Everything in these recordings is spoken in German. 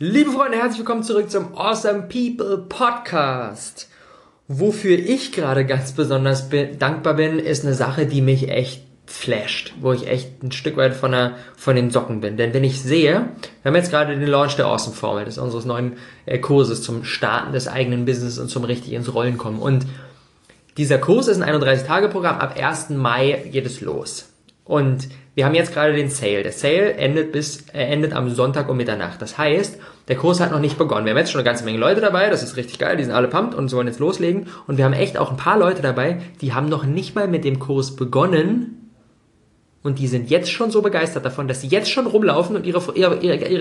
Liebe Freunde, herzlich willkommen zurück zum Awesome People Podcast. Wofür ich gerade ganz besonders dankbar bin, ist eine Sache, die mich echt flasht, wo ich echt ein Stück weit von den Socken bin. Denn wenn ich sehe, wir haben jetzt gerade den Launch der Awesome Formel, das ist unseres neuen Kurses zum Starten des eigenen Business und zum richtig ins Rollen kommen. Und dieser Kurs ist ein 31-Tage-Programm, ab 1. Mai geht es los. Und wir haben jetzt gerade den Sale. Der Sale endet am Sonntag um Mitternacht. Das heißt, der Kurs hat noch nicht begonnen. Wir haben jetzt schon eine ganze Menge Leute dabei. Das ist richtig geil. Die sind alle pumped und wollen jetzt loslegen. Und wir haben echt auch ein paar Leute dabei, die haben noch nicht mal mit dem Kurs begonnen. Und die sind jetzt schon so begeistert davon, dass sie jetzt schon rumlaufen und ihre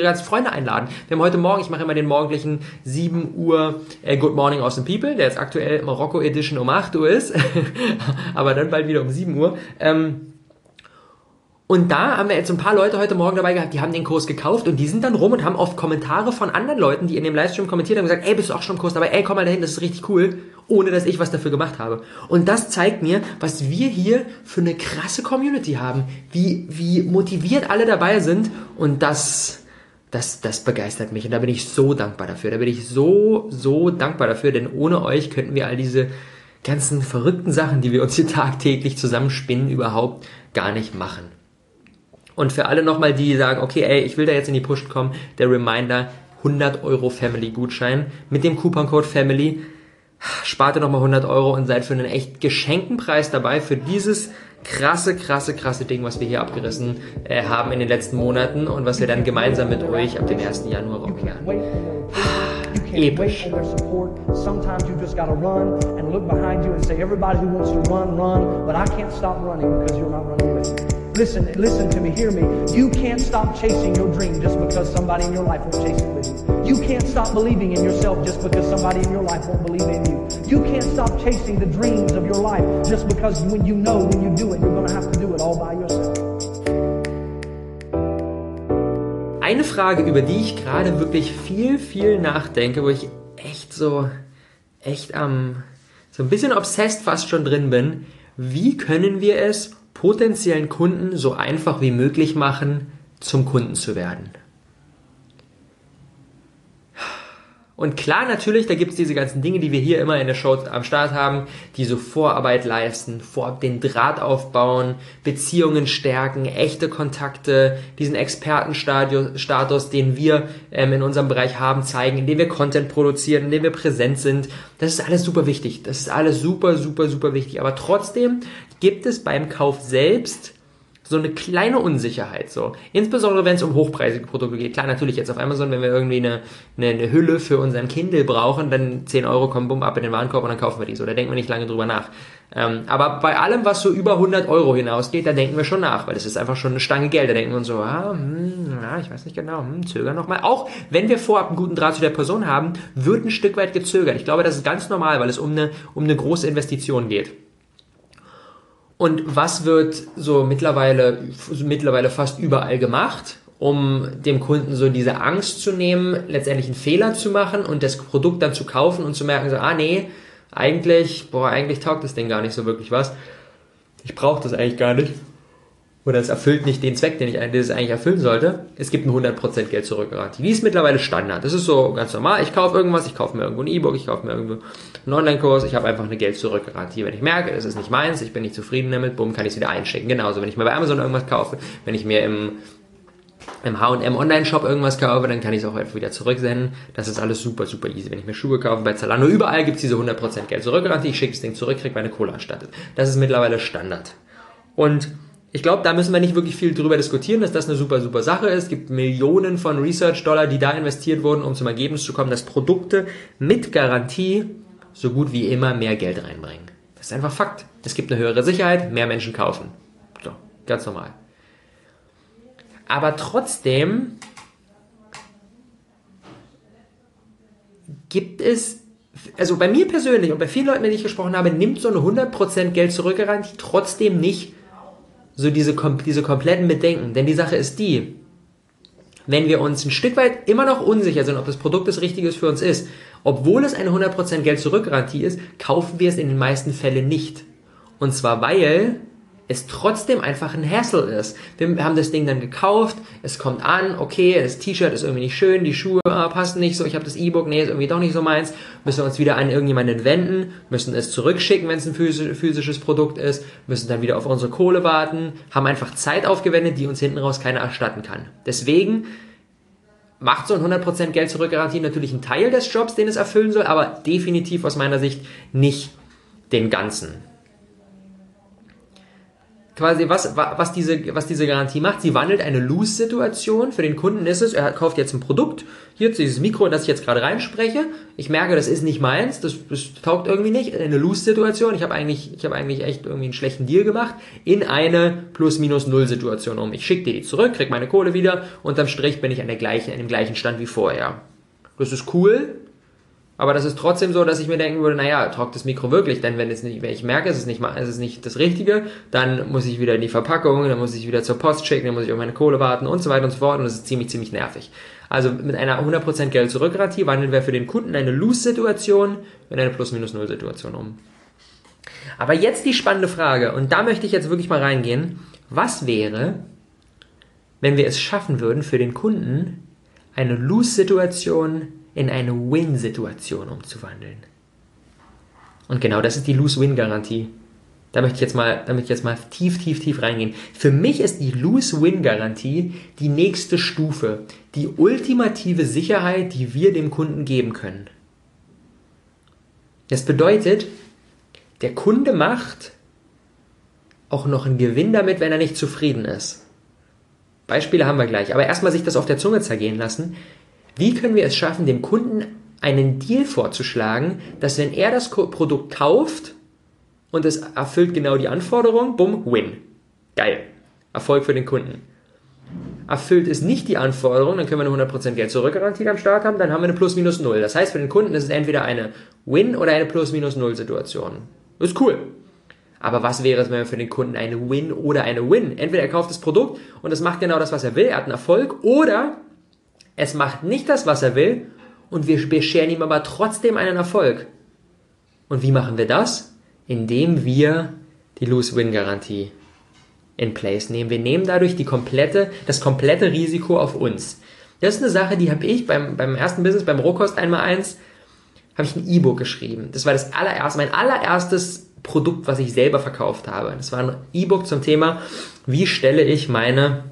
ganzen Freunde einladen. Wir haben heute Morgen, ich mache immer den morgendlichen 7 Uhr Good Morning Awesome People, der jetzt aktuell Marokko Edition um 8 Uhr ist. Aber dann bald wieder um 7 Uhr. Und da haben wir jetzt ein paar Leute heute Morgen dabei gehabt, die haben den Kurs gekauft und die sind dann rum und haben oft Kommentare von anderen Leuten, die in dem Livestream kommentiert haben, gesagt, ey, bist du auch schon im Kurs dabei? Ey, komm mal dahin, das ist richtig cool, ohne dass ich was dafür gemacht habe. Und das zeigt mir, was wir hier für eine krasse Community haben, wie motiviert alle dabei sind und das begeistert mich und da bin ich so dankbar dafür, so dankbar dafür, denn ohne euch könnten wir all diese ganzen verrückten Sachen, die wir uns hier tagtäglich zusammenspinnen, überhaupt gar nicht machen. Und für alle nochmal, die sagen, okay, ey, ich will da jetzt in die Push kommen, der Reminder, 100€ Family-Gutschein mit dem Couponcode FAMILY. Spart ihr nochmal 100€ und seid für einen echt geschenkten Preis dabei für dieses krasse Ding, was wir hier abgerissen haben in den letzten Monaten und was wir dann gemeinsam mit euch ab dem 1. Januar rumkehren. Episch. Listen to me, hear me. You can't stop chasing your dream just because somebody in your life won't chase it with you. You can't stop believing in yourself just because somebody in your life won't believe in you. You can't stop chasing the dreams of your life just because when you know when you do it, you're gonna have to do it all by yourself. Eine Frage, über die ich gerade wirklich viel nachdenke, wo ich echt so ein bisschen obsessed fast schon drin bin. Wie können wir es potenziellen Kunden so einfach wie möglich machen, zum Kunden zu werden? Und klar, natürlich, da gibt es diese ganzen Dinge, die wir hier immer in der Show am Start haben, die so Vorarbeit leisten, vorab den Draht aufbauen, Beziehungen stärken, echte Kontakte, diesen Expertenstatus, den wir in unserem Bereich haben, zeigen, indem wir Content produzieren, indem wir präsent sind. Das ist alles super wichtig. Das ist alles super wichtig. Aber trotzdem gibt es beim Kauf selbst so eine kleine Unsicherheit, so. Insbesondere, wenn es um hochpreisige Produkte geht. Klar, natürlich jetzt auf Amazon, wenn wir irgendwie eine Hülle für unseren Kindle brauchen, dann 10€ kommen, bumm, ab in den Warenkorb und dann kaufen wir die so. Da denken wir nicht lange drüber nach. Aber bei allem, was so über 100€ hinausgeht, da denken wir schon nach, weil das ist einfach schon eine Stange Geld. Da denken wir uns so, ich weiß nicht genau, zögern nochmal. Auch wenn wir vorab einen guten Draht zu der Person haben, wird ein Stück weit gezögert. Ich glaube, das ist ganz normal, weil es um eine große Investition geht. Und was wird so mittlerweile fast überall gemacht, um dem Kunden so diese Angst zu nehmen, letztendlich einen Fehler zu machen und das Produkt dann zu kaufen und zu merken, so, eigentlich taugt das Ding gar nicht so wirklich was. Ich brauche das eigentlich gar nicht. Oder es erfüllt nicht den Zweck, den es eigentlich erfüllen sollte. Es gibt eine 100% Geld zurück Garantie. Die ist mittlerweile Standard. Das ist so ganz normal. Ich kaufe irgendwas, ich kaufe mir irgendwo ein E-Book, ich kaufe mir irgendwo einen Online-Kurs. Ich habe einfach eine Geld zurück Garantie. Wenn ich merke, es ist nicht meins, ich bin nicht zufrieden damit, bumm, kann ich es wieder einschicken. Genauso, wenn ich mir bei Amazon irgendwas kaufe, wenn ich mir im H&M Online-Shop irgendwas kaufe, dann kann ich es auch einfach wieder zurücksenden. Das ist alles super easy. Wenn ich mir Schuhe kaufe bei Zalando, überall gibt es diese 100% Geld zurück Garantie. Ich schicke das Ding zurück, kriege meine Kohle erstattet. Das ist mittlerweile Standard. Und ich glaube, da müssen wir nicht wirklich viel drüber diskutieren, dass das eine super Sache ist. Es gibt Millionen von Research-Dollar, die da investiert wurden, um zum Ergebnis zu kommen, dass Produkte mit Garantie so gut wie immer mehr Geld reinbringen. Das ist einfach Fakt. Es gibt eine höhere Sicherheit, mehr Menschen kaufen. So, ganz normal. Aber trotzdem gibt es, also bei mir persönlich und bei vielen Leuten, mit denen ich gesprochen habe, nimmt so eine 100% Geld-zurück-Garantie trotzdem nicht so diese kompletten Bedenken. Denn die Sache ist die, wenn wir uns ein Stück weit immer noch unsicher sind, ob das Produkt das Richtige für uns ist, obwohl es eine 100% Geld-Zurück-Garantie ist, kaufen wir es in den meisten Fällen nicht. Und zwar, weil es trotzdem einfach ein Hassel ist. Wir haben das Ding dann gekauft, es kommt an, okay, das T-Shirt ist irgendwie nicht schön, die Schuhe passen nicht so, ich habe das E-Book, nee, ist irgendwie doch nicht so meins, müssen wir uns wieder an irgendjemanden wenden, müssen es zurückschicken, wenn es ein physisches Produkt ist, müssen dann wieder auf unsere Kohle warten, haben einfach Zeit aufgewendet, die uns hinten raus keiner erstatten kann. Deswegen macht so ein 100% Geld-Zurück-Garantie natürlich einen Teil des Jobs, den es erfüllen soll, aber definitiv aus meiner Sicht nicht den ganzen. Quasi, was diese Garantie macht, sie wandelt eine Lose-Situation. Für den Kunden ist es, er kauft jetzt ein Produkt, hier dieses Mikro, in das ich jetzt gerade reinspreche, ich merke, das ist nicht meins, das taugt irgendwie nicht, eine Lose-Situation, ich hab eigentlich echt irgendwie einen schlechten Deal gemacht, in eine Plus-Minus-Null-Situation um. Ich schicke die zurück, krieg meine Kohle wieder, unterm Strich bin ich an dem gleichen Stand wie vorher. Das ist cool, aber das ist trotzdem so, dass ich mir denken würde, naja, taugt das Mikro wirklich, denn wenn ich merke, es ist nicht das Richtige, dann muss ich wieder in die Verpackung, dann muss ich wieder zur Post schicken, dann muss ich auf meine Kohle warten und so weiter und so fort und das ist ziemlich, ziemlich nervig. Also mit einer 100% Geld-Zurück-Garantie wandeln wir für den Kunden eine Lose-Situation in eine Plus-Minus-Null-Situation um. Aber jetzt die spannende Frage, und da möchte ich jetzt wirklich mal reingehen, was wäre, wenn wir es schaffen würden, für den Kunden eine Lose-Situation in eine Win-Situation umzuwandeln. Und genau, das ist die Lose-Win-Garantie. Da möchte ich jetzt mal tief reingehen. Für mich ist die Lose-Win-Garantie die nächste Stufe, die ultimative Sicherheit, die wir dem Kunden geben können. Das bedeutet, der Kunde macht auch noch einen Gewinn damit, wenn er nicht zufrieden ist. Beispiele haben wir gleich, aber erstmal sich das auf der Zunge zergehen lassen. Wie können wir es schaffen, dem Kunden einen Deal vorzuschlagen, dass wenn er das Produkt kauft und es erfüllt genau die Anforderung, bumm, Win. Geil. Erfolg für den Kunden. Erfüllt es nicht die Anforderung, dann können wir eine 100% Geld-Zurück-Garantie am Start haben, dann haben wir eine Plus-Minus-Null. Das heißt, für den Kunden ist es entweder eine Win- oder eine Plus-Minus-Null-Situation. Ist cool. Aber was wäre es, wenn wir für den Kunden eine Win oder eine Win? Entweder er kauft das Produkt und es macht genau das, was er will, er hat einen Erfolg, oder es macht nicht das, was er will, und wir bescheren ihm aber trotzdem einen Erfolg. Und wie machen wir das? Indem wir die Lose-Win-Garantie in place nehmen. Wir nehmen dadurch das komplette Risiko auf uns. Das ist eine Sache, die habe ich beim ersten Business, beim Rohkost 1x1, habe ich ein E-Book geschrieben. Das war mein allererstes Produkt, was ich selber verkauft habe. Das war ein E-Book zum Thema, wie stelle ich meine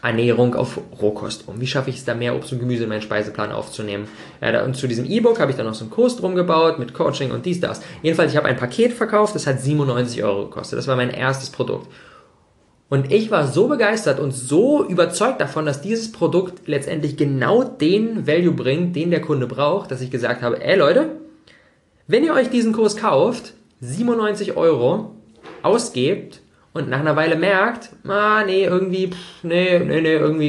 Ernährung auf Rohkost um. Wie schaffe ich es da, mehr Obst und Gemüse in meinen Speiseplan aufzunehmen? Ja, und zu diesem E-Book habe ich dann noch so einen Kurs drum gebaut mit Coaching und dies, das. Jedenfalls, ich habe ein Paket verkauft, das hat 97 € gekostet. Das war mein erstes Produkt. Und ich war so begeistert und so überzeugt davon, dass dieses Produkt letztendlich genau den Value bringt, den der Kunde braucht, dass ich gesagt habe, ey Leute, wenn ihr euch diesen Kurs kauft, 97 € ausgebt, und nach einer Weile merkt, irgendwie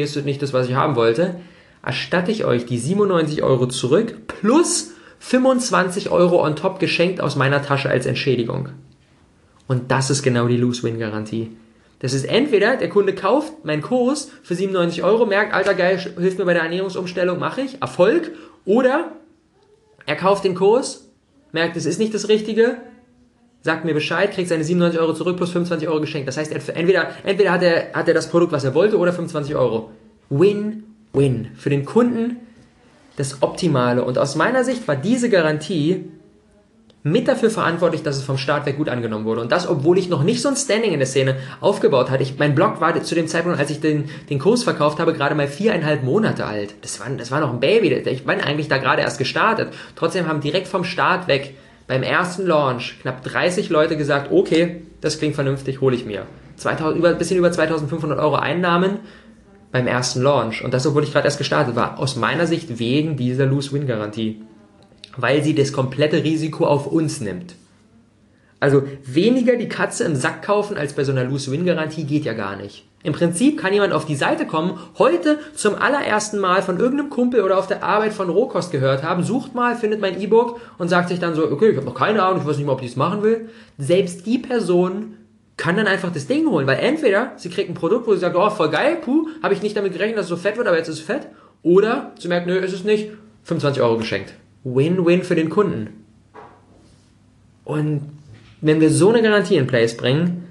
ist das nicht das, was ich haben wollte, erstatte ich euch die 97 € zurück plus 25 € on top geschenkt aus meiner Tasche als Entschädigung. Und das ist genau die Lose-Win-Garantie. Das ist entweder, der Kunde kauft meinen Kurs für 97 €, merkt, alter geil, hilft mir bei der Ernährungsumstellung, mache ich, Erfolg, oder er kauft den Kurs, merkt, es ist nicht das Richtige, sagt mir Bescheid, kriegt seine 97 € zurück plus 25 € geschenkt. Das heißt, entweder hat er das Produkt, was er wollte, oder 25 €. Win, win. Für den Kunden das Optimale. Und aus meiner Sicht war diese Garantie mit dafür verantwortlich, dass es vom Start weg gut angenommen wurde. Und das, obwohl ich noch nicht so ein Standing in der Szene aufgebaut hatte. Mein Blog war zu dem Zeitpunkt, als ich den Kurs verkauft habe, gerade mal 4,5 Monate alt. Das war noch ein Baby. Ich bin eigentlich da gerade erst gestartet. Trotzdem haben direkt vom Start weg beim ersten Launch knapp 30 Leute gesagt, okay, das klingt vernünftig, hole ich mir. Ein bisschen über 2.500 € Einnahmen beim ersten Launch. Und das, obwohl ich gerade erst gestartet war. Aus meiner Sicht wegen dieser Lose-Win-Garantie. Weil sie das komplette Risiko auf uns nimmt. Also weniger die Katze im Sack kaufen als bei so einer Lose-Win-Garantie geht ja gar nicht. Im Prinzip kann jemand auf die Seite kommen, heute zum allerersten Mal von irgendeinem Kumpel oder auf der Arbeit von Rohkost gehört haben, sucht mal, findet mein E-Book und sagt sich dann so, okay, ich habe noch keine Ahnung, ich weiß nicht mal, ob ich das machen will. Selbst die Person kann dann einfach das Ding holen, weil entweder sie kriegt ein Produkt, wo sie sagt, oh, voll geil, puh, habe ich nicht damit gerechnet, dass es so fett wird, aber jetzt ist es fett. Oder sie merkt, nö, ist es nicht, 25 € geschenkt. Win-win für den Kunden. Und wenn wir so eine Garantie in place bringen,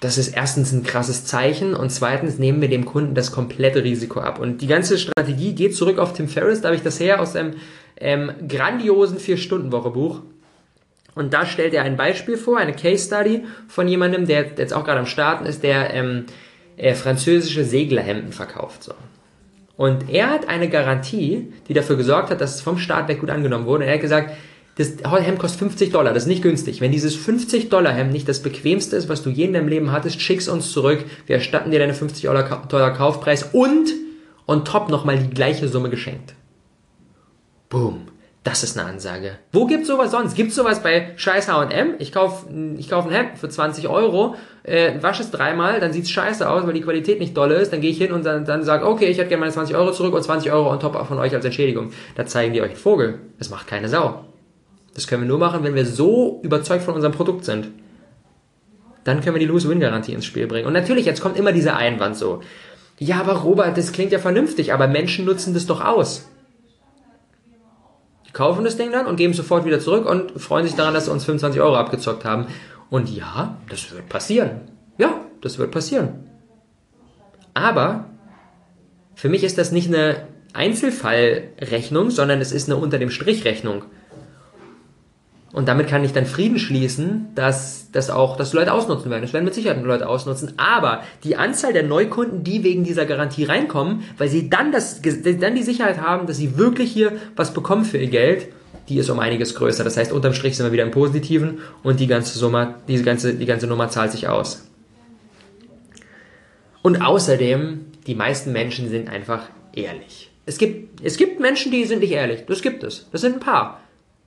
das ist erstens ein krasses Zeichen und zweitens nehmen wir dem Kunden das komplette Risiko ab. Und die ganze Strategie geht zurück auf Tim Ferriss, da habe ich das her aus einem grandiosen 4-Stunden-Woche-Buch. Und da stellt er ein Beispiel vor, eine Case-Study von jemandem, der jetzt auch gerade am Starten ist, der französische Seglerhemden verkauft. So. Und er hat eine Garantie, die dafür gesorgt hat, dass es vom Start weg gut angenommen wurde. Und er hat gesagt, das Hemd kostet $50, das ist nicht günstig. Wenn dieses $50-Hemd nicht das bequemste ist, was du je in deinem Leben hattest, schick's uns zurück, wir erstatten dir deine $50 Kaufpreis und on top nochmal die gleiche Summe geschenkt. Boom, das ist eine Ansage. Wo gibt's sowas sonst? Gibt's sowas bei scheiß H&M? Ich kauf ein Hemd für 20 Euro, wasche es dreimal, dann sieht's scheiße aus, weil die Qualität nicht dolle ist, dann gehe ich hin und dann sage, okay, ich hätte gerne meine 20 Euro zurück und 20 Euro on top von euch als Entschädigung. Da zeigen die euch einen Vogel. Das macht keine Sau. Das können wir nur machen, wenn wir so überzeugt von unserem Produkt sind. Dann können wir die Lose-Win-Garantie ins Spiel bringen. Und natürlich, jetzt kommt immer dieser Einwand so. Ja, aber Robert, das klingt ja vernünftig, aber Menschen nutzen das doch aus. Die kaufen das Ding dann und geben es sofort wieder zurück und freuen sich daran, dass sie uns 25 Euro abgezockt haben. Und ja, das wird passieren. Ja, das wird passieren. Aber für mich ist das nicht eine Einzelfallrechnung, sondern es ist eine Unter-dem-Strich-Rechnung. Und damit kann ich dann Frieden schließen, dass Leute ausnutzen werden. Das werden mit Sicherheit Leute ausnutzen. Aber die Anzahl der Neukunden, die wegen dieser Garantie reinkommen, weil sie dann die Sicherheit haben, dass sie wirklich hier was bekommen für ihr Geld, die ist um einiges größer. Das heißt, unterm Strich sind wir wieder im Positiven und die ganze Nummer zahlt sich aus. Und außerdem, die meisten Menschen sind einfach ehrlich. Es gibt Menschen, die sind nicht ehrlich. Das gibt es. Das sind ein paar.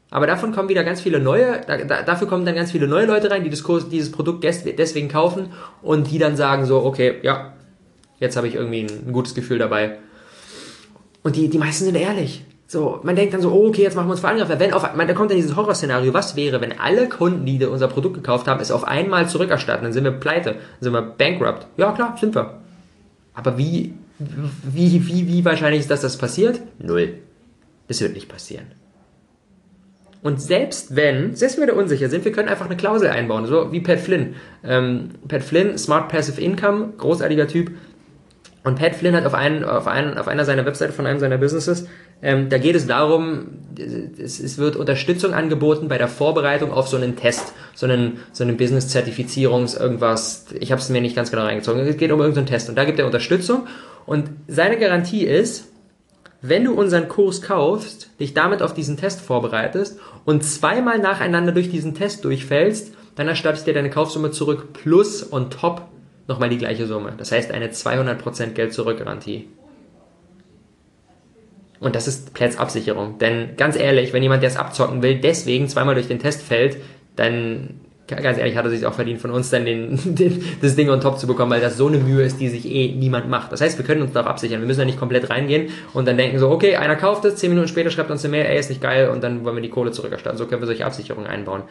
Aber davon kommen wieder ganz viele neue, dafür kommen dann ganz viele neue Leute rein, die dieses Produkt deswegen kaufen und die dann sagen so, okay, ja, jetzt habe ich irgendwie ein gutes Gefühl dabei. Und die meisten sind ehrlich. So, man denkt dann so, oh, okay, jetzt machen wir uns vor Angriff. Da kommt dann dieses Horrorszenario, was wäre, wenn alle Kunden, die unser Produkt gekauft haben, es auf einmal zurückerstatten, dann sind wir pleite, dann sind wir bankrupt. Ja, klar, sind wir. Aber wie wahrscheinlich ist, dass das passiert? Null. Das wird nicht passieren. Und selbst wenn wir da unsicher sind, wir können einfach eine Klausel einbauen, so wie Pat Flynn. Pat Flynn, Smart Passive Income, großartiger Typ. Und Pat Flynn hat auf einer seiner Webseite von einem seiner Businesses, da geht es darum, es wird Unterstützung angeboten bei der Vorbereitung auf so einen Test, so einen Business-Zertifizierungs-Irgendwas. Ich habe es mir nicht ganz genau reingezogen. Es geht um irgendeinen Test und da gibt er Unterstützung. Und seine Garantie ist, wenn du unseren Kurs kaufst, dich damit auf diesen Test vorbereitest und zweimal nacheinander durch diesen Test durchfällst, dann erstattest du dir deine Kaufsumme zurück plus on top nochmal die gleiche Summe. Das heißt eine 200% Geld-Zurück-Garantie. Und das ist Platzabsicherung. Denn ganz ehrlich, wenn jemand, der es abzocken will, deswegen zweimal durch den Test fällt, dann, ganz ehrlich, hat er sich auch verdient von uns, dann das Ding on top zu bekommen, weil das so eine Mühe ist, die sich eh niemand macht. Das heißt, wir können uns darauf absichern. Wir müssen da nicht komplett reingehen und dann denken so, okay, einer kauft es, 10 Minuten später schreibt uns eine Mail, ey, ist nicht geil und dann wollen wir die Kohle zurückerstatten. So können wir solche Absicherungen einbauen.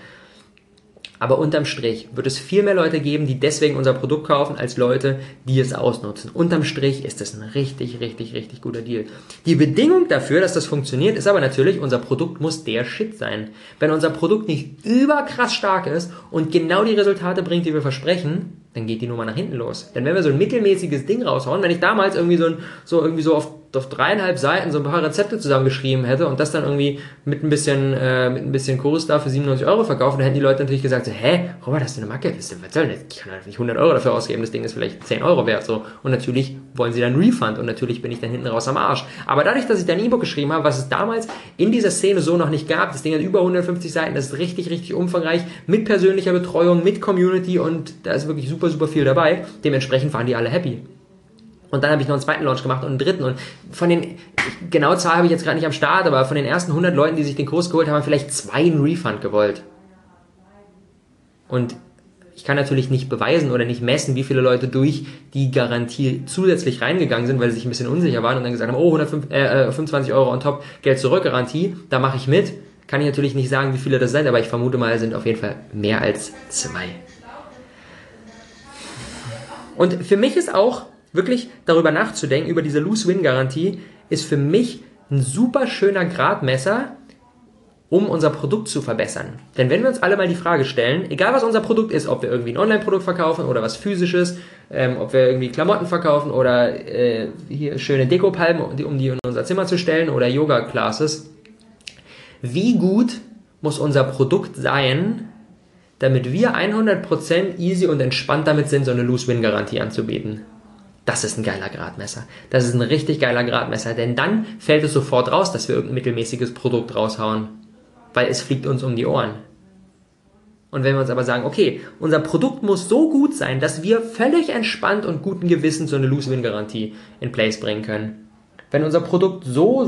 Aber unterm Strich wird es viel mehr Leute geben, die deswegen unser Produkt kaufen, als Leute, die es ausnutzen. Unterm Strich ist das ein richtig, richtig, richtig guter Deal. Die Bedingung dafür, dass das funktioniert, ist aber natürlich, unser Produkt muss der Shit sein. Wenn unser Produkt nicht überkrass stark ist und genau die Resultate bringt, die wir versprechen, dann geht die Nummer nach hinten los. Denn wenn wir so ein mittelmäßiges Ding raushauen, wenn ich damals irgendwie so auf 3,5 Seiten so ein paar Rezepte zusammengeschrieben hätte und das dann irgendwie mit ein bisschen Kurs da für 97 Euro verkaufen, dann hätten die Leute natürlich gesagt so, hä, Robert, hast du eine Macke? Was soll denn? Ich kann halt nicht 100 Euro dafür ausgeben, das Ding ist vielleicht 10 Euro wert. So. Und natürlich wollen sie dann Refund und natürlich bin ich dann hinten raus am Arsch. Aber dadurch, dass ich dann ein E-Book geschrieben habe, was es damals in dieser Szene so noch nicht gab, das Ding hat über 150 Seiten, das ist richtig, richtig umfangreich, mit persönlicher Betreuung, mit Community und da ist wirklich super, super viel dabei. Dementsprechend waren die alle happy. Und dann habe ich noch einen zweiten Launch gemacht und einen dritten. Und von den, genaue Zahl habe ich jetzt gerade nicht am Start, aber von den ersten 100 Leuten, die sich den Kurs geholt haben, haben vielleicht 2 einen Refund gewollt. Und ich kann natürlich nicht beweisen oder nicht messen, wie viele Leute durch die Garantie zusätzlich reingegangen sind, weil sie sich ein bisschen unsicher waren und dann gesagt haben, oh, 125 Euro on top, Geld zurück, Garantie, da mache ich mit. Kann ich natürlich nicht sagen, wie viele das sind, aber ich vermute mal, sind auf jeden Fall mehr als 2. Und für mich ist auch wirklich darüber nachzudenken, über diese Lose-Win-Garantie, ist für mich ein super schöner Gradmesser, um unser Produkt zu verbessern. Denn wenn wir uns alle mal die Frage stellen, egal was unser Produkt ist, ob wir irgendwie ein Online-Produkt verkaufen oder was Physisches, ob wir irgendwie Klamotten verkaufen oder hier schöne Dekopalmen, um die in unser Zimmer zu stellen oder Yoga-Classes, wie gut muss unser Produkt sein, damit wir 100% easy und entspannt damit sind, so eine Lose-Win-Garantie anzubieten? Das ist ein geiler Gradmesser. Das ist ein richtig geiler Gradmesser, denn dann fällt es sofort raus, dass wir irgendein mittelmäßiges Produkt raushauen, weil es fliegt uns um die Ohren. Und wenn wir uns aber sagen, okay, unser Produkt muss so gut sein, dass wir völlig entspannt und guten Gewissens so eine Lose-Win-Garantie in place bringen können. Wenn unser Produkt so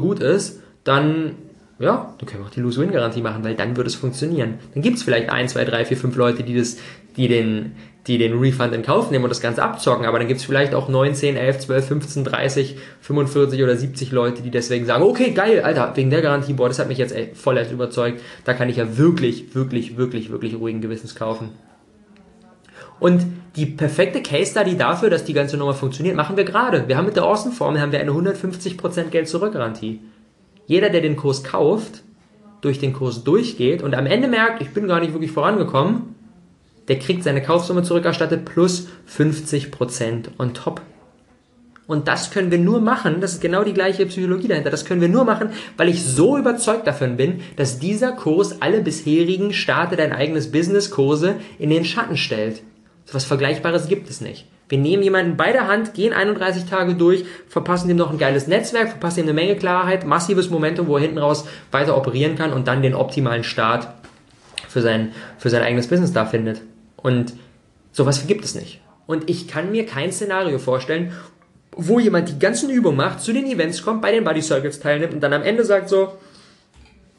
gut ist, dann, ja, dann können wir auch die Lose-Win-Garantie machen, weil dann würde es funktionieren. Dann gibt es vielleicht 1, 2, 3, 4, 5 Leute, die den Refund in Kauf nehmen und das Ganze abzocken, aber dann gibt es vielleicht auch 9, 10, 11, 12, 15, 30, 45 oder 70 Leute, die deswegen sagen, okay, geil, Alter, wegen der Garantie, boah, das hat mich jetzt voll überzeugt, da kann ich ja wirklich ruhigen Gewissens kaufen. Und die perfekte Case-Study dafür, dass die ganze Nummer funktioniert, machen wir gerade. Wir haben mit der Awesome Formel eine 150% Geld-Zurück-Garantie. Jeder, der den Kurs kauft, durch den Kurs durchgeht und am Ende merkt, ich bin gar nicht wirklich vorangekommen, der kriegt seine Kaufsumme zurückerstattet plus 50% on top. Und das können wir nur machen, das ist genau die gleiche Psychologie dahinter, das können wir nur machen, weil ich so überzeugt davon bin, dass dieser Kurs alle bisherigen Starte-dein-eigenes-Business-Kurse in den Schatten stellt. So was Vergleichbares gibt es nicht. Wir nehmen jemanden bei der Hand, gehen 31 Tage durch, verpassen ihm noch ein geiles Netzwerk, verpassen ihm eine Menge Klarheit, massives Momentum, wo er hinten raus weiter operieren kann und dann den optimalen Start für sein eigenes Business da findet. Und sowas gibt es nicht. Und ich kann mir kein Szenario vorstellen, wo jemand die ganzen Übungen macht, zu den Events kommt, bei den Body Circles teilnimmt und dann am Ende sagt so,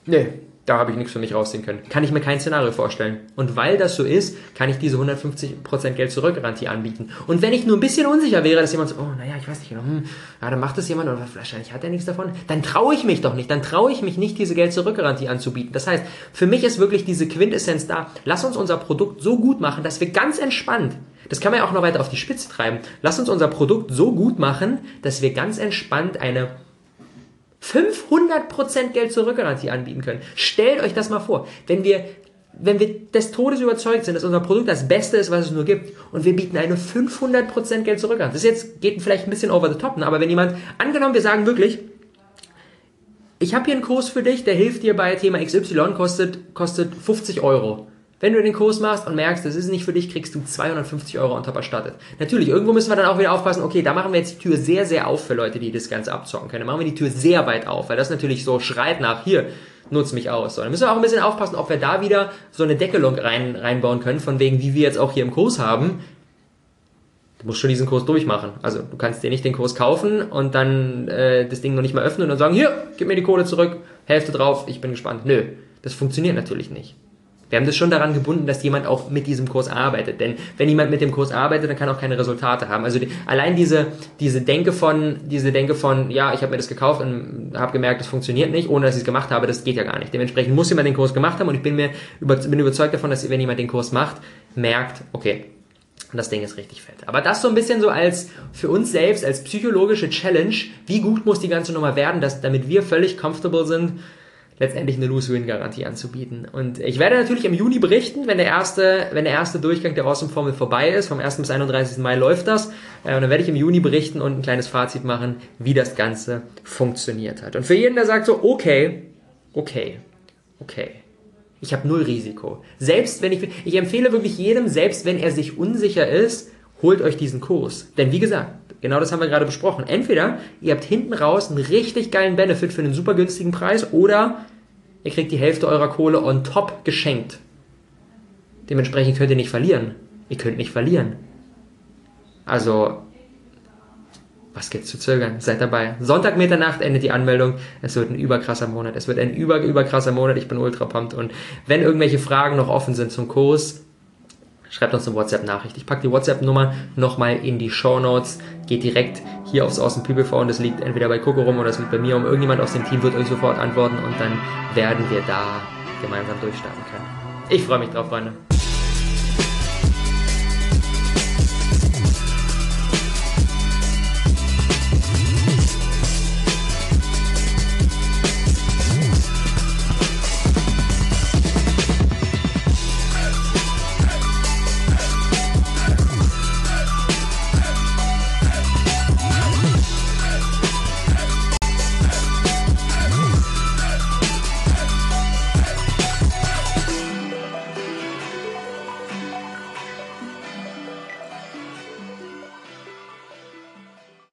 nee, da habe ich nichts für mich rausziehen können. Kann ich mir kein Szenario vorstellen. Und weil das so ist, kann ich diese 150% Geld-Zurück-Garantie anbieten. Und wenn ich nur ein bisschen unsicher wäre, dass jemand so, oh, naja, ich weiß nicht genau, ja, dann macht das jemand oder wahrscheinlich hat er nichts davon, dann traue ich mich doch nicht. Dann traue ich mich nicht, diese Geld-Zurück-Garantie anzubieten. Das heißt, für mich ist wirklich diese Quintessenz da. Lass uns unser Produkt so gut machen, dass wir ganz entspannt, das kann man ja auch noch weiter auf die Spitze treiben, lass uns unser Produkt so gut machen, dass wir ganz entspannt eine 500% Geld-Zurück-Garantie anbieten können. Stellt euch das mal vor. Wenn wir des Todes überzeugt sind, dass unser Produkt das Beste ist, was es nur gibt, und wir bieten eine 500% Geld-Zurück-Garantie. Das jetzt geht vielleicht ein bisschen over the top, ne? Aber wenn jemand, angenommen, wir sagen wirklich, ich habe hier einen Kurs für dich, der hilft dir bei Thema XY, kostet 50 Euro. Wenn du den Kurs machst und merkst, das ist nicht für dich, kriegst du 250 Euro on top erstattet. Natürlich, irgendwo müssen wir dann auch wieder aufpassen, okay, da machen wir jetzt die Tür sehr, sehr auf für Leute, die das Ganze abzocken können. Da machen wir die Tür sehr weit auf, weil das natürlich so schreit nach, hier, nutz mich aus. So, dann müssen wir auch ein bisschen aufpassen, ob wir da wieder so eine Deckelung reinbauen können, von wegen, wie wir jetzt auch hier im Kurs haben. Du musst schon diesen Kurs durchmachen. Also du kannst dir nicht den Kurs kaufen und dann das Ding noch nicht mal öffnen und dann sagen, hier, gib mir die Kohle zurück, Hälfte drauf, ich bin gespannt. Nö, das funktioniert natürlich nicht. Wir haben das schon daran gebunden, dass jemand auch mit diesem Kurs arbeitet. Denn wenn jemand mit dem Kurs arbeitet, dann kann er auch keine Resultate haben. Also allein diese Denke von, ja, ich habe mir das gekauft und habe gemerkt, das funktioniert nicht, ohne dass ich es gemacht habe, das geht ja gar nicht. Dementsprechend muss jemand den Kurs gemacht haben und ich bin überzeugt davon, dass wenn jemand den Kurs macht, merkt, okay, das Ding ist richtig fett. Aber das so ein bisschen so als für uns selbst, als psychologische Challenge, wie gut muss die ganze Nummer werden, damit wir völlig comfortable sind, letztendlich eine Lose-Win-Garantie anzubieten. Und ich werde natürlich im Juni berichten, wenn der erste Durchgang der Awesome Formel vorbei ist. Vom 1. bis 31. Mai läuft das. Und dann werde ich im Juni berichten und ein kleines Fazit machen, wie das Ganze funktioniert hat. Und für jeden, der sagt so, okay. Ich habe null Risiko. Selbst wenn ich empfehle wirklich jedem, selbst wenn er sich unsicher ist, holt euch diesen Kurs. Denn wie gesagt, genau das haben wir gerade besprochen. Entweder ihr habt hinten raus einen richtig geilen Benefit für einen super günstigen Preis oder ihr kriegt die Hälfte eurer Kohle on top geschenkt. Dementsprechend könnt ihr nicht verlieren. Ihr könnt nicht verlieren. Also, was gibt's zu zögern? Seid dabei. Sonntag Mitternacht endet die Anmeldung. Es wird ein überkrasser Monat. Ich bin ultra pumped. Und wenn irgendwelche Fragen noch offen sind zum Kurs, schreibt uns eine WhatsApp-Nachricht. Ich packe die WhatsApp-Nummer nochmal in die Shownotes. Geht direkt hier aufs Awesome People vor und das liegt entweder bei Coco rum oder es liegt bei mir um. Irgendjemand aus dem Team wird euch sofort antworten und dann werden wir da gemeinsam durchstarten können. Ich freue mich drauf, Freunde.